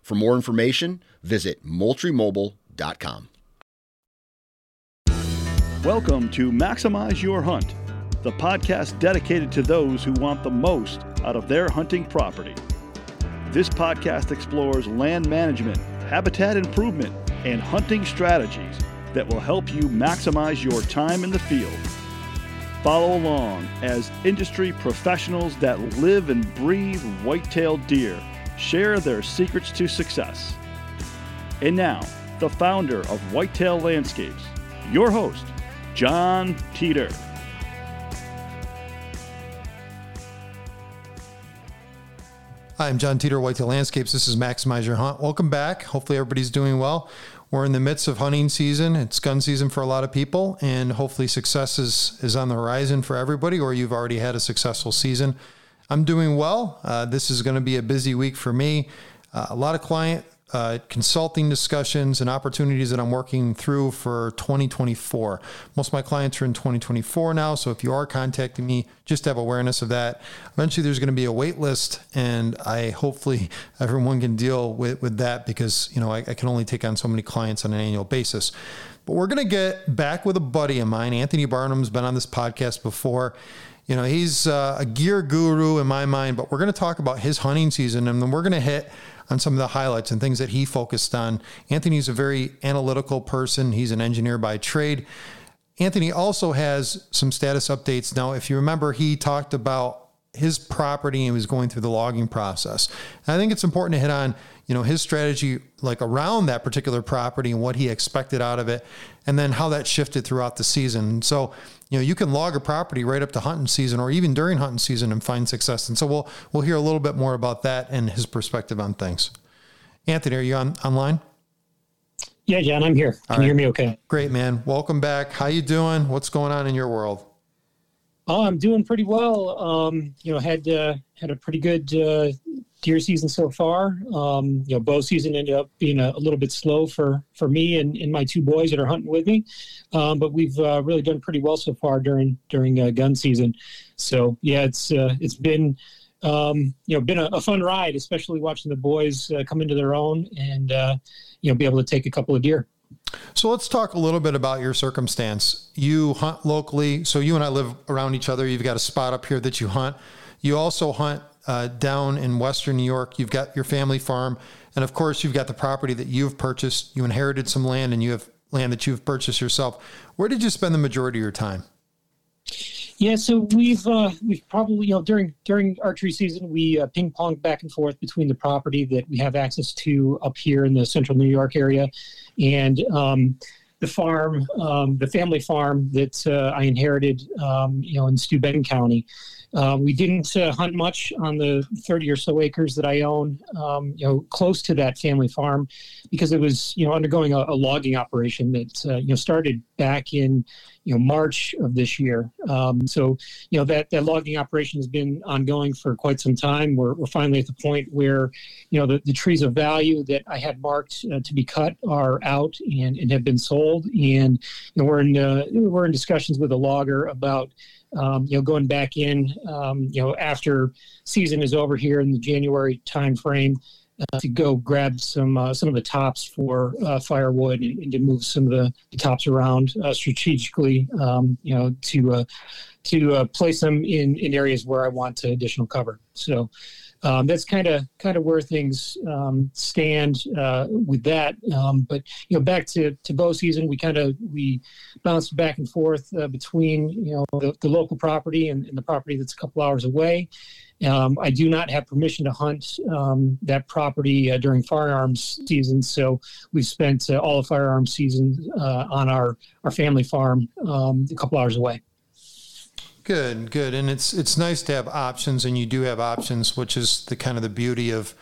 For more information, visit MoultrieMobile.com. Welcome to Maximize Your Hunt, the podcast dedicated to those who want the most out of their hunting property. This podcast explores land management, habitat improvement, and hunting strategies that will help you maximize your time in the field. Follow along as industry professionals that live and breathe whitetail deer share their secrets to success. And now, the founder of Whitetail Landscapes, your host, John Teeter. Hi, I'm John Teeter, Whitetail Landscapes. This is Maximize Your Hunt. Welcome back. Hopefully everybody's doing well. We're in the midst of hunting season. It's gun season for a lot of people, and hopefully success is on the horizon for everybody, or you've already had a successful season. I'm doing well. This is going to be a busy week for me. A lot of client consulting discussions and opportunities that I'm working through for 2024. Most of my clients are in 2024 now, so if you are contacting me, just have awareness of that. Eventually, there's going to be a wait list, and I hopefully everyone can deal with that, because I can only take on so many clients on an annual basis. But we're going to get back with a buddy of mine. Anthony Barnum's been on this podcast before. He's a gear guru in my mind, but we're going to talk about his hunting season, and then we're going to hit on some of the highlights and things that he focused on. Anthony's a very analytical person. He's an engineer by trade. Anthony also has some status updates. Now, if you remember, he talked about his property and was going through the logging process. And I think it's important to hit on, his strategy around that particular property and what he expected out of it, and then how that shifted throughout the season. So, you can log a property right up to hunting season or even during hunting season and find success. And so we'll hear a little bit more about that and his perspective on things. Anthony, are you online? Yeah, John, I'm here. Can you hear me okay? Great, man. Welcome back. How you doing? What's going on in your world? Oh, I'm doing pretty well. Had a pretty good deer season so far. Bow season ended up being a little bit slow for me and my two boys that are hunting with me. But we've really done pretty well so far during gun season. So yeah, it's been been a fun ride, especially watching the boys come into their own and be able to take a couple of deer. So let's talk a little bit about your circumstance. You hunt locally. So you and I live around each other. You've got a spot up here that you hunt. You also hunt down in Western New York. You've got your family farm. And of course, you've got the property that you've purchased. You inherited some land, and you have land that you've purchased yourself. Where did you spend the majority of your time? Yeah, so we've probably, during archery season, we ping pong back and forth between the property that we have access to up here in the central New York area and the farm, the family farm that I inherited, in Steuben County. We didn't hunt much on the 30 or so acres that I own, close to that family farm, because it was, undergoing a logging operation that, started back in, March of this year. So, that logging operation has been ongoing for quite some time. We're finally at the point where, the trees of value that I had marked to be cut are out and have been sold. And, we're in discussions with a logger about, going back in, after season is over here in the January timeframe, to go grab some of the tops for firewood and to move some of the tops around strategically, to place them in areas where I want additional cover. So that's kind of where things stand with that. But back to bow season, we bounced back and forth between the local property and the property that's a couple hours away. I do not have permission to hunt that property during firearms season, so we've spent all of firearms season on our family farm a couple hours away. Good, and it's nice to have options, and you do have options, which is the kind of the beauty of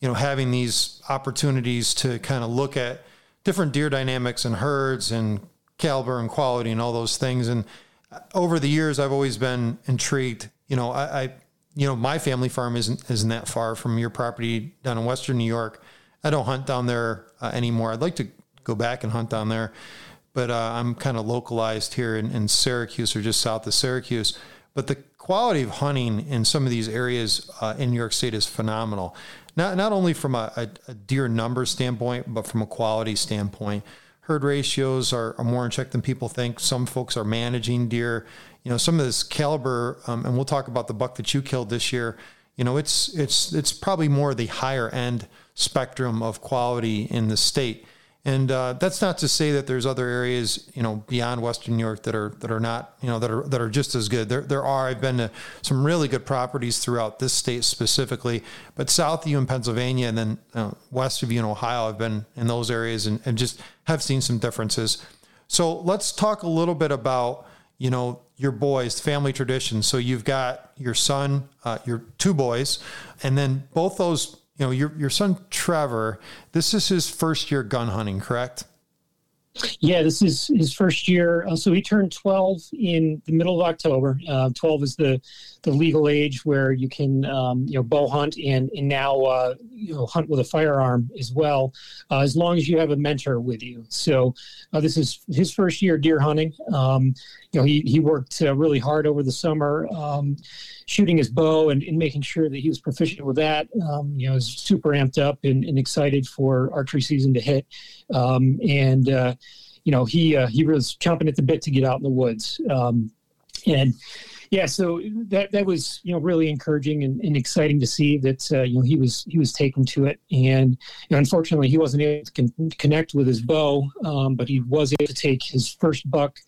having these opportunities to kind of look at different deer dynamics and herds and caliber and quality and all those things. And over the years, I've always been intrigued. I my family farm isn't that far from your property down in Western New York. I don't hunt down there anymore. I'd like to go back and hunt down there, but I'm kind of localized here in Syracuse or just south of Syracuse. But the quality of hunting in some of these areas in New York State is phenomenal. Not only from a deer number standpoint, but from a quality standpoint. Herd ratios are more in check than people think. Some folks are managing deer. Some of this caliber, and we'll talk about the buck that you killed this year. It's probably more the higher end spectrum of quality in the state. And that's not to say that there's other areas, beyond Western New York that are not, that are just as good. There are. I've been to some really good properties throughout this state specifically, but south of you in Pennsylvania and then west of you in Ohio, I've been in those areas and just have seen some differences. So let's talk a little bit about, your boys, family tradition. So you've got your son, your two boys, and then both those. Your son, Trevor, this is his first year gun hunting, correct? Yeah, this is his first year. So he turned 12 in the middle of October. 12 is the legal age where you can, bow hunt and now, hunt with a firearm as well, as long as you have a mentor with you. So this is his first year deer hunting. He worked really hard over the summer, shooting his bow and making sure that he was proficient with that. Is super amped up and excited for archery season to hit. He was chomping at the bit to get out in the woods. So that was, really encouraging and exciting to see that, he was taken to it. And unfortunately he wasn't able to connect with his bow, but he was able to take his first buck,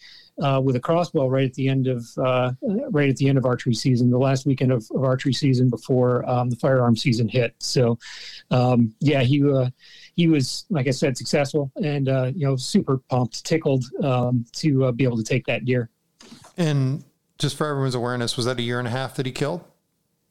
with a crossbow right at the end of archery season, the last weekend of archery season before the firearm season hit. So, he was, like I said, successful and, super pumped, tickled to be able to take that deer. And just for everyone's awareness, was that a year and a half that he killed?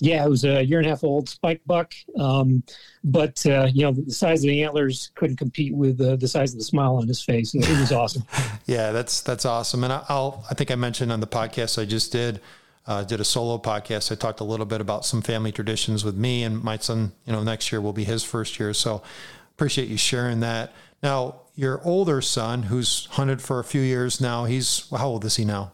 Yeah, it was a year and a half old spike buck. But the size of the antlers couldn't compete with the size of the smile on his face. It was awesome. Yeah, that's awesome. And I think I mentioned on the podcast I just did a solo podcast. I talked a little bit about some family traditions with me and my son, next year will be his first year. So appreciate you sharing that. Now, your older son who's hunted for a few years now, how old is he now?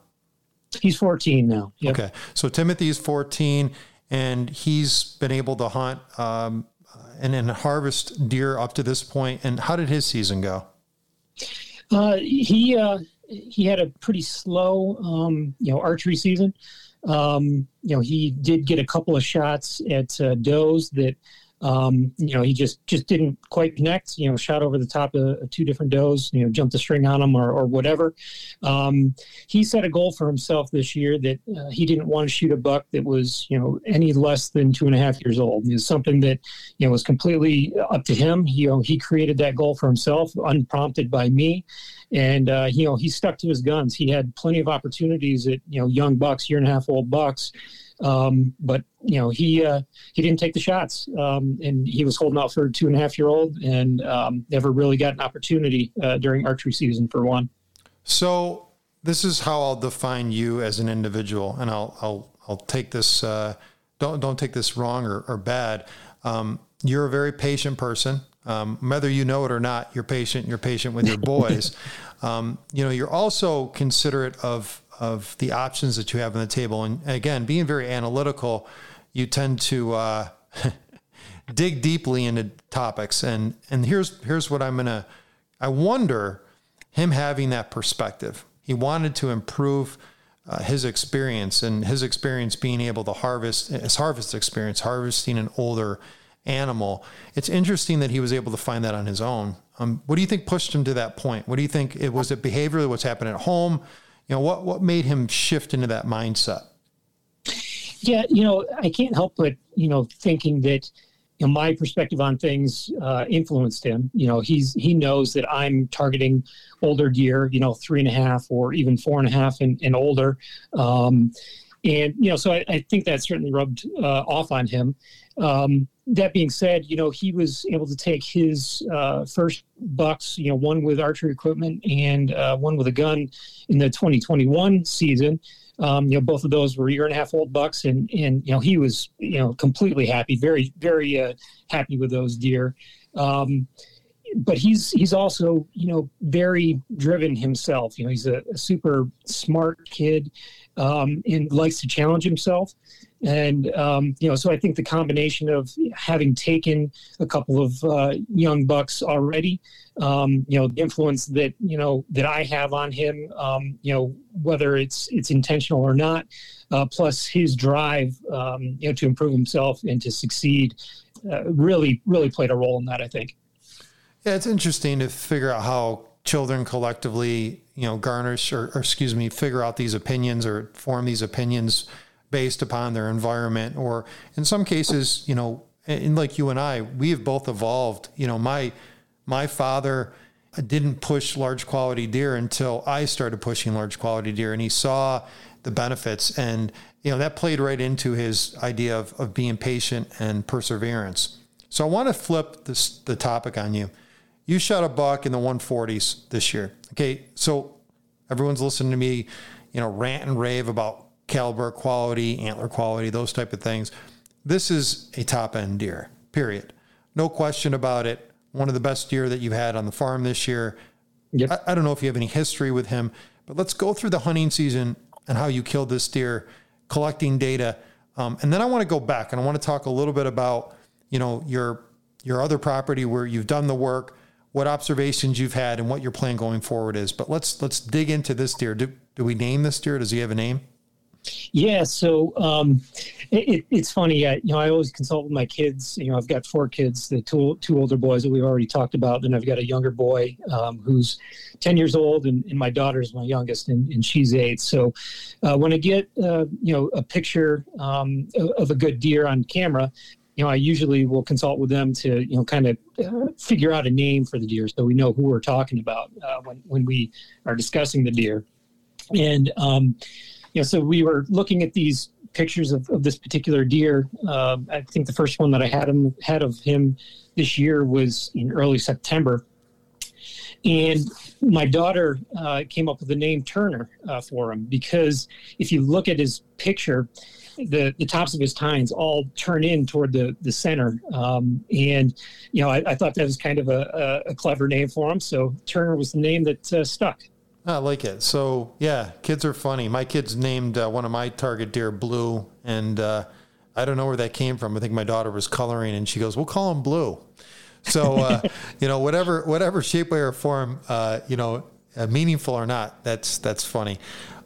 He's 14 now. Yep. Okay. So Timothy's 14. And he's been able to hunt and harvest deer up to this point. And how did his season go? He had a pretty slow, archery season. He did get a couple of shots at does that, he just didn't quite connect, shot over the top of two different does, jumped the string on them or whatever. He set a goal for himself this year that he didn't want to shoot a buck that was, any less than 2.5 years old. It was something that, was completely up to him. He created that goal for himself, unprompted by me. And, he stuck to his guns. He had plenty of opportunities at, young bucks, year and a half old bucks. He didn't take the shots, and he was holding out for a 2.5 year old and, never really got an opportunity, during archery season for one. So this is how I'll define you as an individual, and I'll take this. Don't take this wrong or bad. You're a very patient person. Whether you know it or not, you're patient. You're patient with your boys. You're also considerate of the options that you have on the table. And again, being very analytical, you tend to dig deeply into topics. And here's what I wonder him having that perspective. He wanted to improve his experience, and his experience being able to harvest, his harvest experience, harvesting an older animal. It's interesting that he was able to find that on his own. What do you think pushed him to that point? What do you think? Was it behavior? What's happening at home? What made him shift into that mindset? Yeah, I can't help but, thinking that my perspective on things influenced him. He knows that I'm targeting older deer, 3.5 or even 4.5 and older. So I think that certainly rubbed off on him. That being said, he was able to take his first bucks, one with archery equipment and one with a gun in the 2021 season. Both of those were 1.5 year old bucks, and he was completely happy, very very happy with those deer. But he's also very driven himself. He's a super smart kid, and likes to challenge himself. And, so I think the combination of having taken a couple of young bucks already, the influence that, that I have on him, whether it's intentional or not, plus his drive, to improve himself and to succeed, really, really played a role in that, I think. Yeah, it's interesting to figure out how children collectively, garnish or figure out these opinions or form these opinions based upon their environment, or in some cases, and like you and I, we have both evolved. My father didn't push large quality deer until I started pushing large quality deer, and he saw the benefits, and that played right into his idea of being patient and perseverance. So I want to flip the topic on you. You shot a buck in the 140s this year. Okay, so everyone's listening to me, rant and rave about caliber quality, antler quality, those type of things. This is a top-end deer, period. No question about it. One of the best deer that you've had on the farm this year. Yep. I don't know if you have any history with him, but let's go through the hunting season and how you killed this deer, collecting data. And then I want to go back and I want to talk a little bit about, your other property where you've done the work, what observations you've had, and what your plan going forward is. But let's dig into this deer. Do we name this deer? Does he have a name? Yeah, so it's funny. I always consult with my kids. I've got 4 kids, the two older boys that we've already talked about. Then I've got a younger boy who's 10 years old, and my daughter's my youngest, and she's 8. So when I get, a picture of a good deer on camera, I usually will consult with them to, kind of figure out a name for the deer so we know who we're talking about when we are discussing the deer. And, so we were looking at these pictures of this particular deer. I think the first one that I had of him this year was in early September. And my daughter came up with the name Turner for him, because if you look at his picture, the tops of his tines all turn in toward the center. I thought that was kind of a clever name for him. So Turner was the name that stuck. I like it. So yeah, kids are funny. My kids named one of my target deer Blue, and I don't know where that came from. I think my daughter was coloring, and she goes, "We'll call him Blue." So whatever shape, way, or form, meaningful or not, that's funny.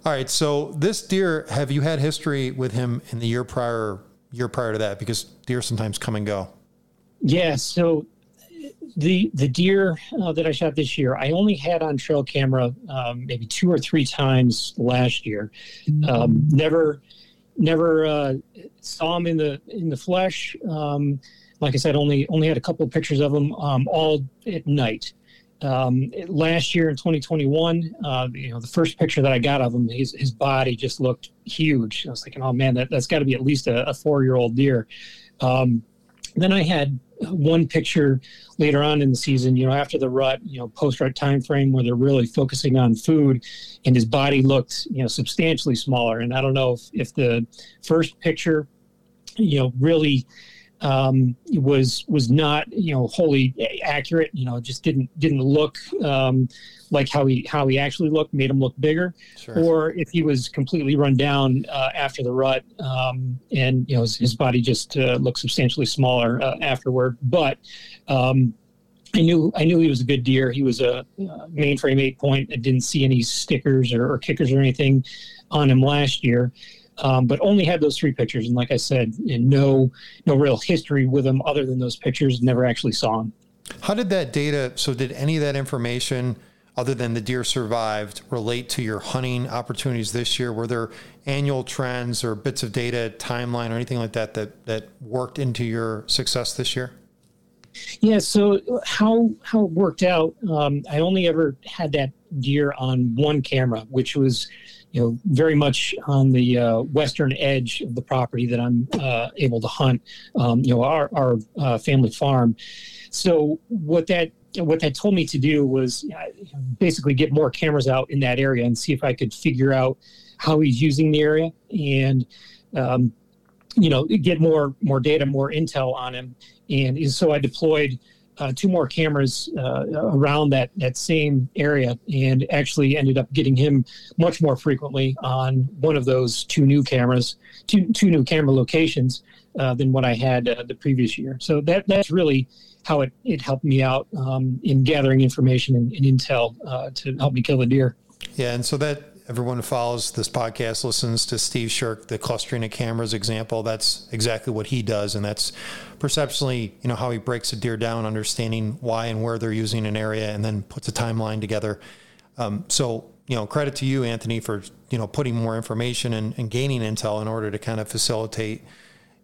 All right. So this deer, have you had history with him in the year prior to that? Because deer sometimes come and go. Yeah. So the deer that I shot this year, I only had on trail camera maybe 2 or 3 times last year. Never saw him in the flesh. Like I said, only had a couple of pictures of him all at night. Last year in 2021, the first picture that I got of him, his body just looked huge. I was thinking, oh man, that's got to be at least a 4-year-old deer. Then I had one picture later on in the season, you know, after the rut, you know, post-rut time frame where they're really focusing on food, and his body looked, you know, substantially smaller. And I don't know if the first picture, you know, really was not, you know, wholly accurate, you know, just didn't look like how he actually looked, made him look bigger, sure. Or if he was completely run down after the rut, and, you know, his body just looked substantially smaller afterward. But I knew he was a good deer. He was a mainframe 8-point. I didn't see any stickers or kickers or anything on him last year. But only had those three pictures, and like I said, and no real history with him other than those pictures. Never actually saw him. How did that data? So did any of that information, other than the deer survived, relate to your hunting opportunities this year? Were there annual trends or bits of data, timeline, or anything like that that worked into your success this year? Yeah. So how it worked out? I only ever had that deer on one camera, which was, you know, very much on the western edge of the property that I'm able to hunt, you know, our family farm. So what that told me to do was basically get more cameras out in that area and see if I could figure out how he's using the area and, you know, get more data, more intel on him. And so I deployed two more cameras around that same area, and actually ended up getting him much more frequently on one of those two new camera locations than what I had the previous year. So that's really how it helped me out in gathering information and intel to help me kill the deer. Yeah, and so that everyone who follows this podcast listens to Steve Shirk, the clustering of cameras example. That's exactly what he does. And that's perceptually, you know, how he breaks a deer down, understanding why and where they're using an area, and then puts a timeline together. So, you know, credit to you, Anthony, for, you know, putting more information and gaining intel in order to kind of facilitate,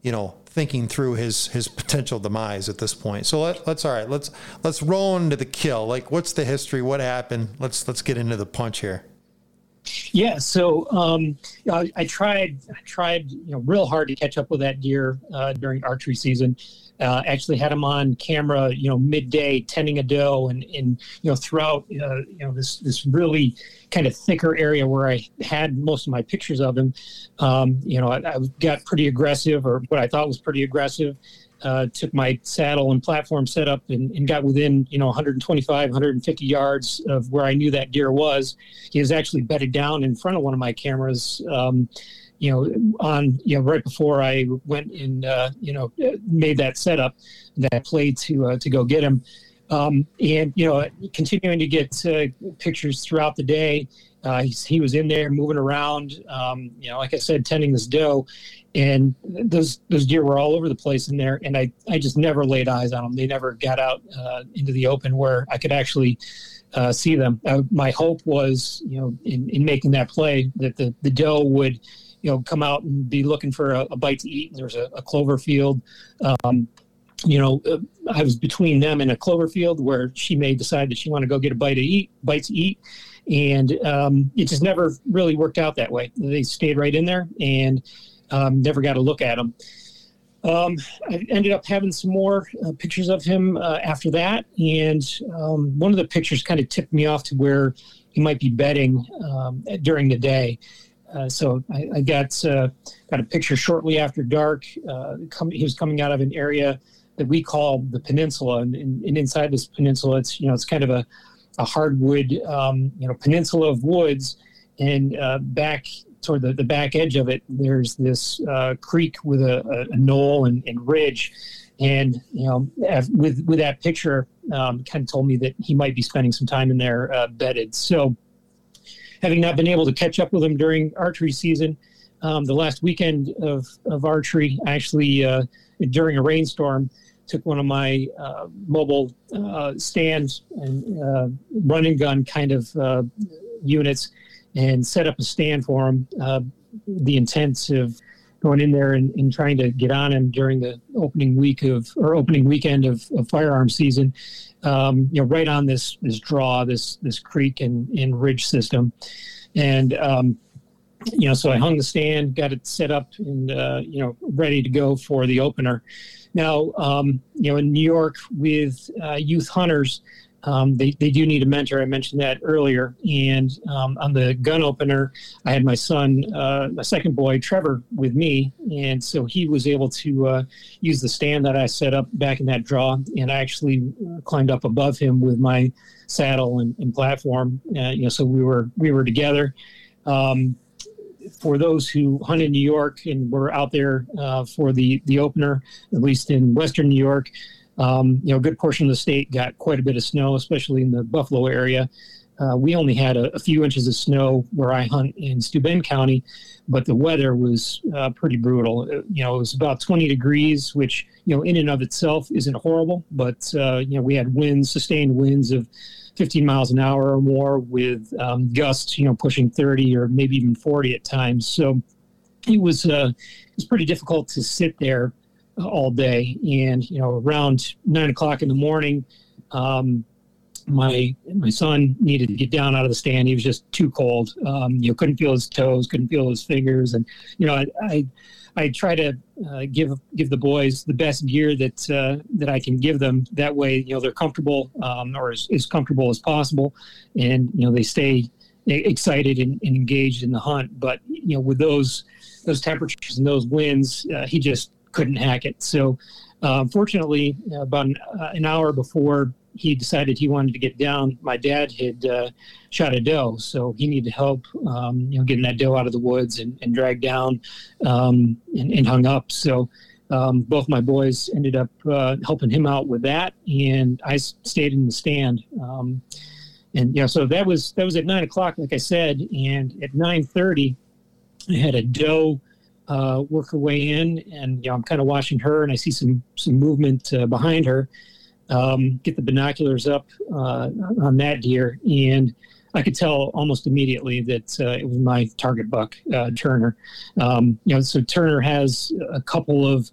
you know, thinking through his potential demise at this point. So let's roll into the kill. Like, what's the history? What happened? Let's get into the punch here. Yeah, so I tried, you know, real hard to catch up with that deer during archery season. Actually had him on camera, you know, midday tending a doe, and you know, throughout, you know, this really kind of thicker area where I had most of my pictures of him. You know, I got pretty aggressive, or what I thought was pretty aggressive. Took my saddle and platform setup and got within, you know, 125, 150 yards of where I knew that deer was. He was actually bedded down in front of one of my cameras, you know, on, you know, right before I went and, you know, made that setup, that play to go get him. And, you know, continuing to get pictures throughout the day. He was in there moving around, you know, like I said, tending this doe, and those deer were all over the place in there. And I just never laid eyes on them. They never got out into the open where I could actually see them. My hope was, you know, in making that play, that the doe would, you know, come out and be looking for a bite to eat. And there was a clover field. You know, I was between them and a clover field where she may decide that she wanted to go get a bite to eat. And it just never really worked out that way. They stayed right in there, and never got a look at him. I ended up having some more pictures of him after that. And one of the pictures kind of tipped me off to where he might be bedding during the day. So I got a picture shortly after dark. He was coming out of an area that we call the peninsula. And inside this peninsula, it's, you know, it's kind of a hardwood, you know, peninsula of woods, and back toward the back edge of it, there's this creek with a knoll and ridge, and you know, with that picture, kind of told me that he might be spending some time in there bedded. So, having not been able to catch up with him during archery season, the last weekend of archery, actually during a rainstorm, took one of my mobile stands and run and gun kind of units and set up a stand for him. The intent of going in there and trying to get on him during the opening weekend of firearm season, you know, right on this draw, this creek and ridge system. And you know, so I hung the stand, got it set up and, you know, ready to go for the opener. Now, you know, in New York with youth hunters, they do need a mentor. I mentioned that earlier. And on the gun opener, I had my son, my second boy, Trevor, with me. And so he was able to use the stand that I set up back in that draw. And I actually climbed up above him with my saddle and platform. You know, so we were together. For those who hunt in New York and were out there for the opener, at least in Western New York, you know, a good portion of the state got quite a bit of snow, especially in the Buffalo area. We only had a few inches of snow where I hunt in Steuben County, but the weather was pretty brutal. You know, it was about 20 degrees, which, you know, in and of itself isn't horrible, but, you know, we had winds, sustained winds of 15 miles an hour or more with gusts, you know, pushing 30 or maybe even 40 at times. So it was pretty difficult to sit there all day. And, you know, around 9 o'clock in the morning, my son needed to get down out of the stand. He was just too cold. You know, couldn't feel his toes, couldn't feel his fingers. And, you know, I try to give the boys the best gear that I can give them. That way, you know, they're comfortable or as comfortable as possible. And, you know, they stay excited and engaged in the hunt. But, you know, with those temperatures and those winds, he just couldn't hack it. So, fortunately, about an hour before he decided he wanted to get down, my dad had shot a doe, so he needed help, you know, getting that doe out of the woods and dragged down and hung up. So both my boys ended up helping him out with that, and I stayed in the stand. And yeah, you know, so that was at 9 o'clock, like I said, and at 9:30, I had a doe work her way in, and you know, I'm kind of watching her, and I see some movement behind her. Get the binoculars up on that deer, and I could tell almost immediately that it was my target buck, Turner. You know, so Turner has a couple of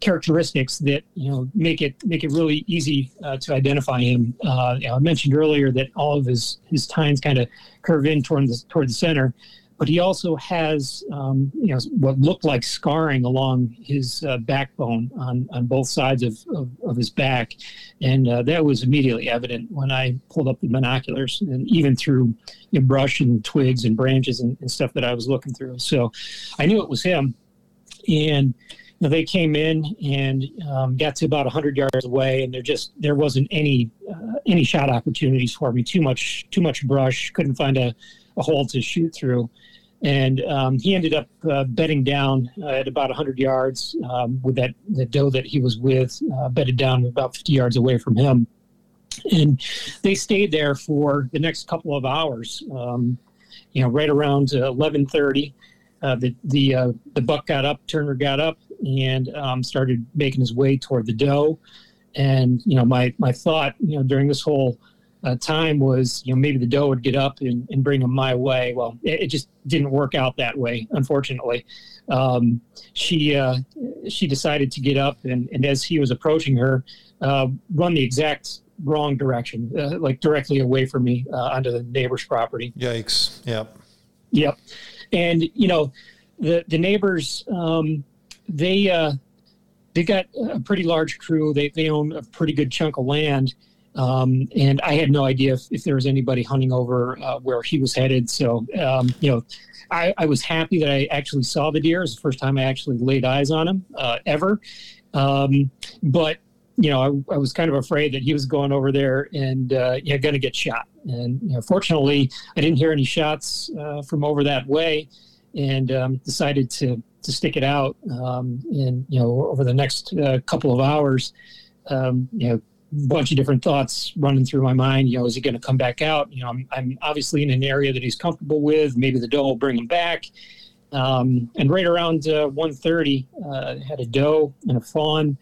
characteristics that, you know, make it really easy to identify him. You know, I mentioned earlier that all of his tines kind of curve in toward the center. But he also has, you know, what looked like scarring along his backbone on both sides of his back. And that was immediately evident when I pulled up the binoculars, and even through, you know, brush and twigs and branches and stuff that I was looking through. So I knew it was him. And, you know, they came in and got to about 100 yards away, and there wasn't any shot opportunities for me. Too much brush. Couldn't find a hole to shoot through. And he ended up bedding down at about 100 yards with the doe that he was with, bedded down about 50 yards away from him. And they stayed there for the next couple of hours. You know, right around 11:30, the buck got up, Turner got up, and started making his way toward the doe. And, you know, my thought, you know, during this whole time was, you know, maybe the doe would get up and bring him my way. Well, it just didn't work out that way, unfortunately. She decided to get up and as he was approaching her, run the exact wrong direction, like directly away from me onto the neighbor's property. Yikes. Yep. And, you know, the neighbors, they got a pretty large crew. They own a pretty good chunk of land. And I had no idea if there was anybody hunting over where he was headed. So, you know, I was happy that I actually saw the deer. It was the first time I actually laid eyes on him ever. But, you know, I was kind of afraid that he was going over there and yeah, going to get shot. And, you know, fortunately, I didn't hear any shots from over that way, and decided to stick it out. And, you know, over the next couple of hours, you know, bunch of different thoughts running through my mind. You know, is he going to come back out? You know, I'm obviously in an area that he's comfortable with. Maybe the doe will bring him back. And right around 1:30, had a doe and a fawn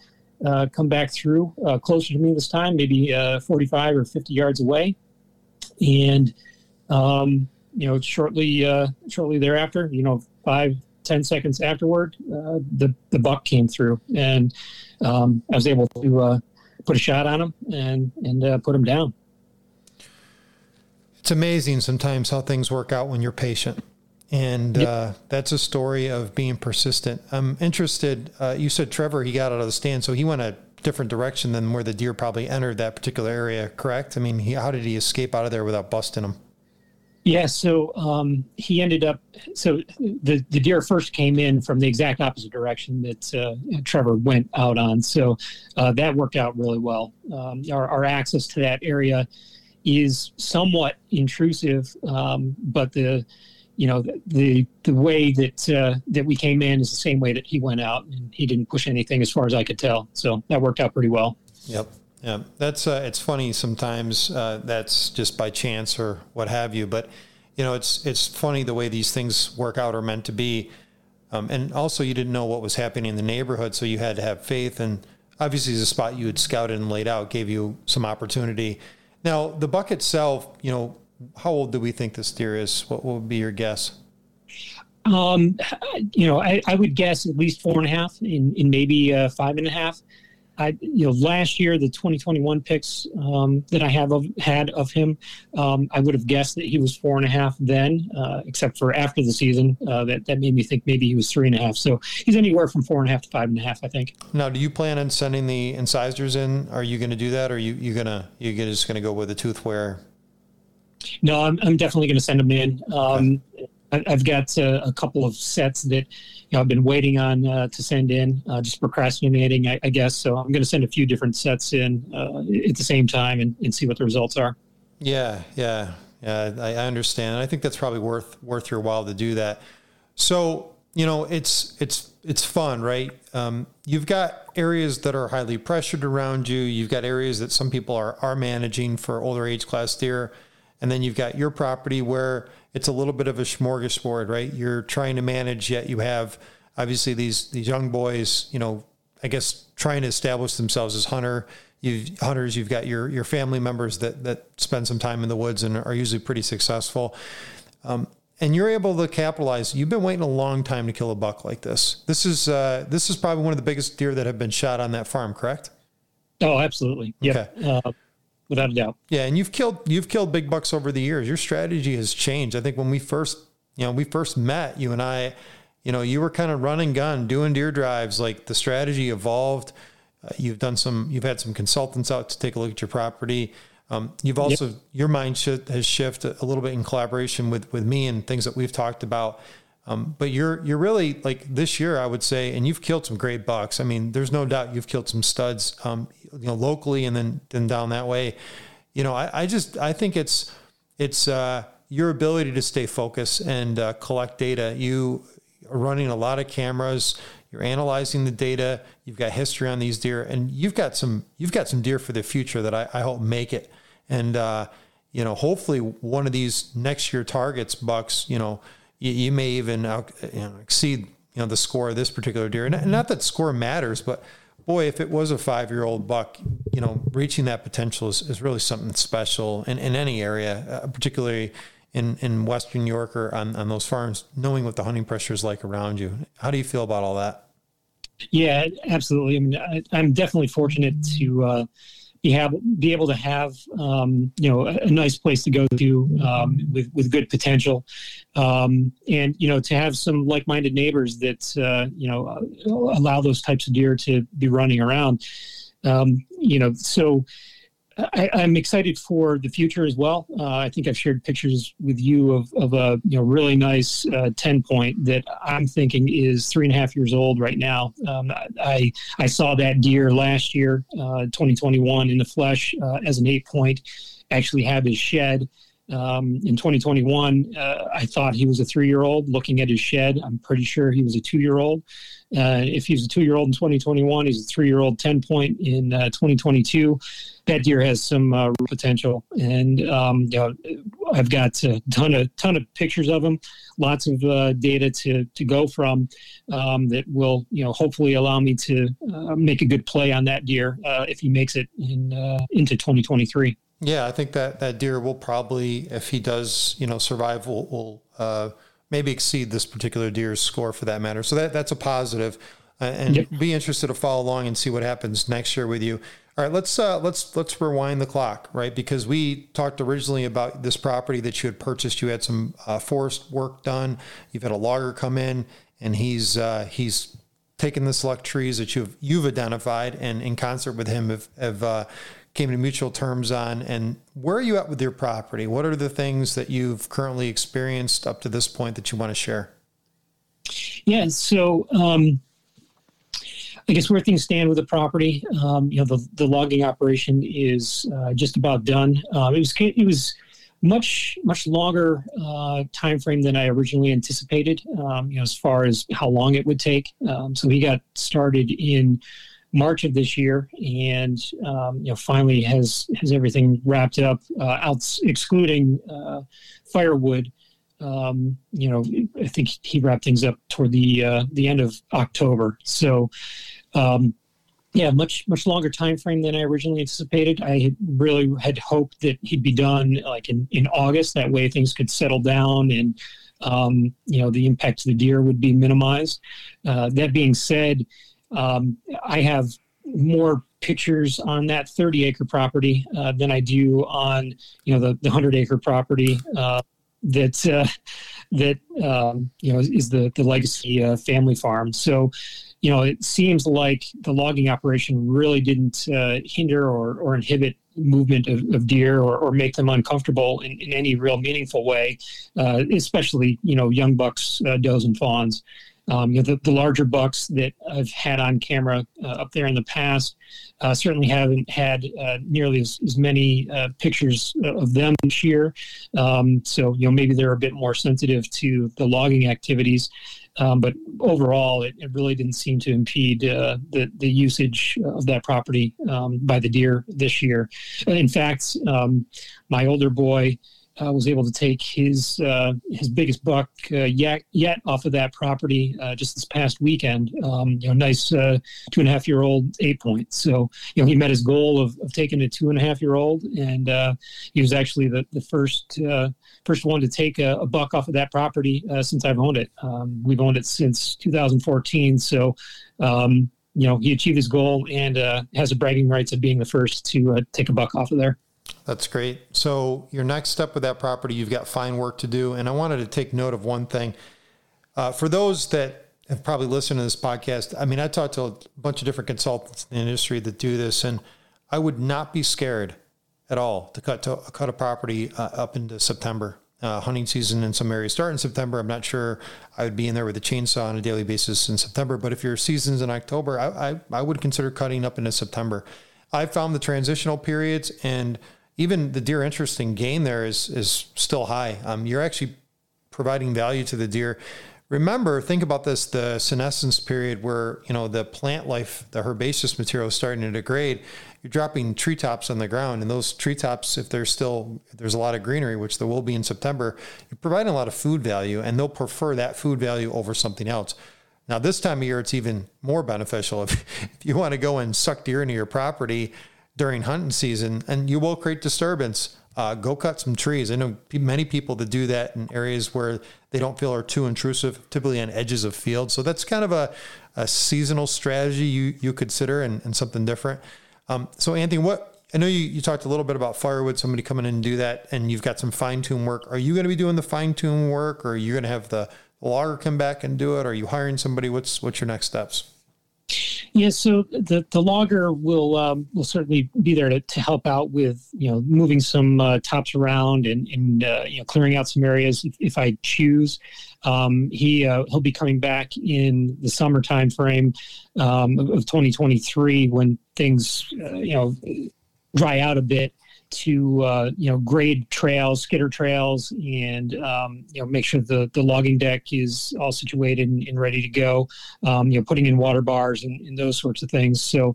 come back through closer to me this time, maybe 45 or 50 yards away. And you know, shortly thereafter, you know, 5-10 seconds afterward, the buck came through, and I was able to put a shot on him and put him down. It's amazing sometimes how things work out when you're patient. And that's a story of being persistent. I'm interested. You said Trevor, he got out of the stand, so he went a different direction than where the deer probably entered that particular area, correct? I mean, how did he escape out of there without busting him? Yeah, so he ended up, so the deer first came in from the exact opposite direction that Trevor went out on. So that worked out really well. Our access to that area is somewhat intrusive, but the way that we came in is the same way that he went out, and he didn't push anything as far as I could tell. So that worked out pretty well. Yep. Yeah, that's it's funny sometimes. That's just by chance or what have you. But it's funny the way these things work out or meant to be. And also, you didn't know what was happening in the neighborhood, so you had to have faith. And obviously, the spot you had scouted and laid out gave you some opportunity. Now, the buck itself, how old do we think this deer is? What would be your guess? I would guess at least 4.5, and maybe 5.5. Last year, the 2021 pics that I had of him, I would have guessed that he was 4.5 then, except for after the season, that made me think maybe he was 3.5. So he's anywhere from 4.5 to 5.5, I think. Now, do you plan on sending the incisors in? Are you going to do that? Or are you just going to go with a tooth wear? No, I'm definitely going to send them in. I've got a couple of sets that I've been waiting on to send in, just procrastinating, I guess. So I'm going to send a few different sets in at the same time and see what the results are. Yeah, I understand. I think that's probably worth your while to do that. So it's fun, right? You've got areas that are highly pressured around you. You've got areas that some people are managing for older age class deer. And then you've got your property where it's a little bit of a smorgasbord, right? You're trying to manage, yet you have obviously these young boys, I guess trying to establish themselves as hunters. You've got your family members that spend some time in the woods and are usually pretty successful. And you're able to capitalize. You've been waiting a long time to kill a buck like this. This is probably one of the biggest deer that have been shot on that farm, correct? Oh, absolutely. Yeah. Okay. Without a doubt. Yeah. And you've killed big bucks over the years. Your strategy has changed. I think when we first met, you and I, you were kind of run and gun, doing deer drives. Like the strategy evolved. You've had some consultants out to take a look at your property. You've also, your mindset has shifted a little bit in collaboration with me and things that we've talked about. But you're really, like this year, I would say, and you've killed some great bucks. I mean, there's no doubt you've killed some studs, locally and then down that way. I think it's your ability to stay focused and collect data. You are running a lot of cameras. You're analyzing the data. You've got history on these deer, and you've got some deer for the future that I hope make it. And hopefully one of these next year targets bucks, you may even exceed the score of this particular deer. Not that score matters, but boy, if it was a 5-year-old buck, reaching that potential is really something special in any area, particularly in Western New York or on those farms, knowing what the hunting pressure is like around you. How do you feel about all that? Yeah, absolutely. I mean, I'm definitely fortunate to be able to have a nice place to go to with good potential, and to have some like-minded neighbors that allow those types of deer to be running around. So I'm excited for the future as well. I think I've shared pictures with you of a really nice 10-point that I'm thinking is 3.5 years old right now. I saw that deer last year, 2021, in the flesh as an 8-point. Actually have his shed. In 2021, I thought he was a 3-year-old. Looking at his shed, I'm pretty sure he was a 2-year-old. If he's a 2-year-old in 2021, he's a 3-year-old 10-point in 2022. That deer has some potential, and I've got a ton of pictures of him, lots of data to go from that will hopefully allow me to make a good play on that deer if he makes it into 2023. Yeah, I think that deer will probably, if he does, survive, will maybe exceed this particular deer's score for that matter. So that's a positive, and be interested to follow along and see what happens next year with you. All right, let's rewind the clock, right? Because we talked originally about this property that you had purchased. You had some forest work done. You've had a logger come in, and he's taken the select trees that you've identified, and in concert with him have came to mutual terms on. And where are you at with your property? What are the things that you've currently experienced up to this point that you want to share? Yeah, so I guess where things stand with the property, the logging operation is just about done. It was much longer time frame than I originally anticipated. As far as how long it would take. So he got started in March of this year, and finally has everything wrapped up, excluding firewood. I think he wrapped things up toward the end of October. So, much longer time frame than I originally anticipated. I had hoped that he'd be done like in August. That way things could settle down, and the impact to the deer would be minimized. That being said, I have more pictures on that 30 acre property than I do on the 100 acre property. Is the legacy family farm. So, it seems like the logging operation really didn't hinder or inhibit movement of deer or make them uncomfortable in any real meaningful way, especially, young bucks, does and fawns. The larger bucks that I've had on camera up there in the past certainly haven't had nearly as many pictures of them this year. So maybe they're a bit more sensitive to the logging activities. But overall, it really didn't seem to impede the usage of that property by the deer this year. In fact, my older boy was able to take his biggest buck yet off of that property just this past weekend. Nice 2.5-year-old 8-point. So he met his goal of taking a 2.5-year-old, and he was actually the first one to take a buck off of that property since I've owned it. We've owned it since 2014. So. He achieved his goal and has the bragging rights of being the first to take a buck off of there. That's great. So your next step with that property, you've got fine work to do. And I wanted to take note of one thing. For those that have probably listened to this podcast, I mean, I talked to a bunch of different consultants in the industry that do this, and I would not be scared at all to cut a property up into September. Hunting season in some areas start in September. I'm not sure I would be in there with a chainsaw on a daily basis in September, but if your season's in October, I would consider cutting up into September. I found the transitional periods and even the deer interest in gain there is still high. You're actually providing value to the deer. Remember, think about this, the senescence period where, the plant life, the herbaceous material is starting to degrade. You're dropping treetops on the ground, and those treetops, if there's a lot of greenery, which there will be in September, you're providing a lot of food value, and they'll prefer that food value over something else. Now, this time of year, it's even more beneficial if you want to go and suck deer into your property during hunting season, and you will create disturbance. Go cut some trees. I know many people that do that in areas where they don't feel are too intrusive, typically on edges of fields. So that's kind of a seasonal strategy you consider and something different. So Anthony, I know you talked a little bit about firewood, somebody coming in and do that, and you've got some fine-tune work. Are you going to be doing the fine-tune work, or are you going to have the logger come back and do it? Are you hiring somebody? What's your next steps? Yeah, so the logger will certainly be there to help out with moving some tops around and clearing out some areas if I choose. He'll be coming back in the summer time frame of 2023 when things dry out a bit, to grade trails, skitter trails, and make sure the logging deck is all situated and ready to go, putting in water bars and those sorts of things. So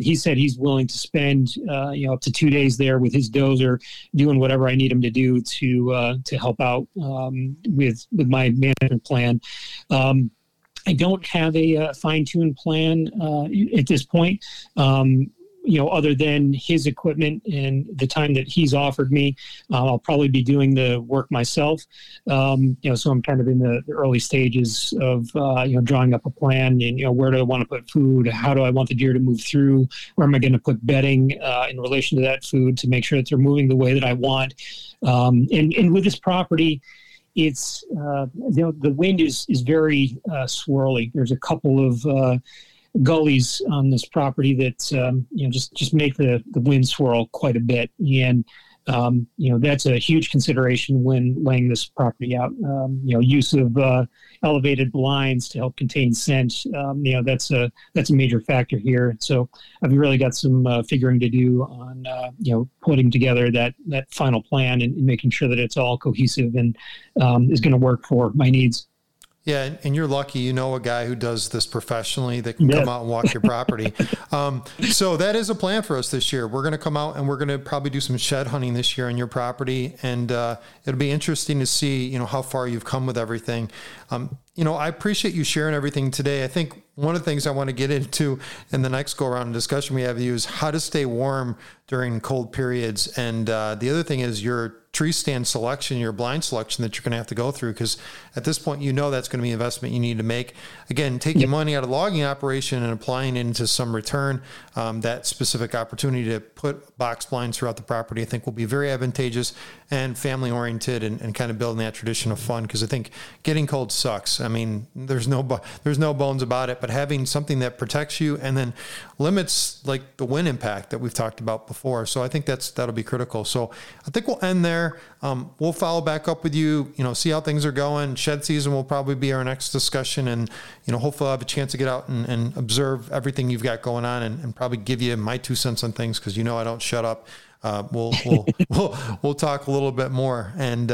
he said he's willing to spend up to 2 days there with his dozer doing whatever I need him to do to help out with my management plan. I don't have a fine-tuned plan at this point. you know, other than his equipment and the time that he's offered me, I'll probably be doing the work myself. You know, so I'm kind of in the early stages of, you know, drawing up a plan and, you know, where do I want to put food? How do I want the deer to move through? Where am I going to put bedding in relation to that food to make sure that they're moving the way that I want? And with this property, it's, you know, the wind is very swirly. There's a couple of gullies on this property that, you know, just make the wind swirl quite a bit. And, you know, that's a huge consideration when laying this property out. You know, use of elevated blinds to help contain scent. You know, that's a major factor here. So I've really got some figuring to do on, you know, putting together that final plan and making sure that it's all cohesive and is going to work for my needs. Yeah, and you're lucky you know a guy who does this professionally that can come out and walk your property. So that is a plan for us this year. We're going to come out and we're going to probably do some shed hunting this year on your property. And it'll be interesting to see, you know, how far you've come with everything. You know, I appreciate you sharing everything today. I think one of the things I want to get into in the next go around and discussion we have with you is how to stay warm during cold periods. And the other thing is your tree stand selection, your blind selection that you're going to have to go through, because at this point, you know, that's going to be an investment you need to make. Again, taking money out of logging operation and applying it into some return, that specific opportunity to put box blinds throughout the property, I think will be very advantageous and family oriented and kind of building that tradition of fun. Because I think getting cold sucks. I mean, there's no bones about it, but having something that protects you and then limits like the wind impact that we've talked about before. So I think that'll be critical. So I think we'll end there. We'll follow back up with you, you know, see how things are going. Shed season will probably be our next discussion, and, you know, hopefully I'll have a chance to get out and observe everything you've got going on and probably give you my 2 cents on things. 'Cause you know, I don't shut up. We'll talk a little bit more, and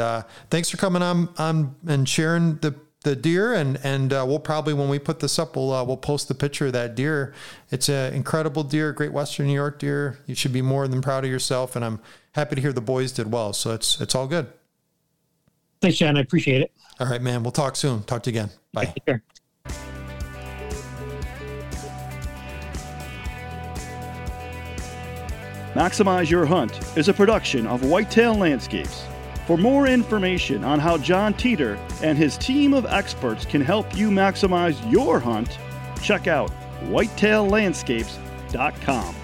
thanks for coming on and sharing the deer. And we'll probably, when we put this up, we'll post the picture of that deer. It's an incredible deer, great Western New York deer. You should be more than proud of yourself. And I'm happy to hear the boys did well. So it's all good. Thanks, John. I appreciate it. All right, man. We'll talk soon. Talk to you again. Bye. Sure. Maximize Your Hunt is a production of Whitetail Landscapes. For more information on how John Teeter and his team of experts can help you maximize your hunt, check out whitetaillandscapes.com.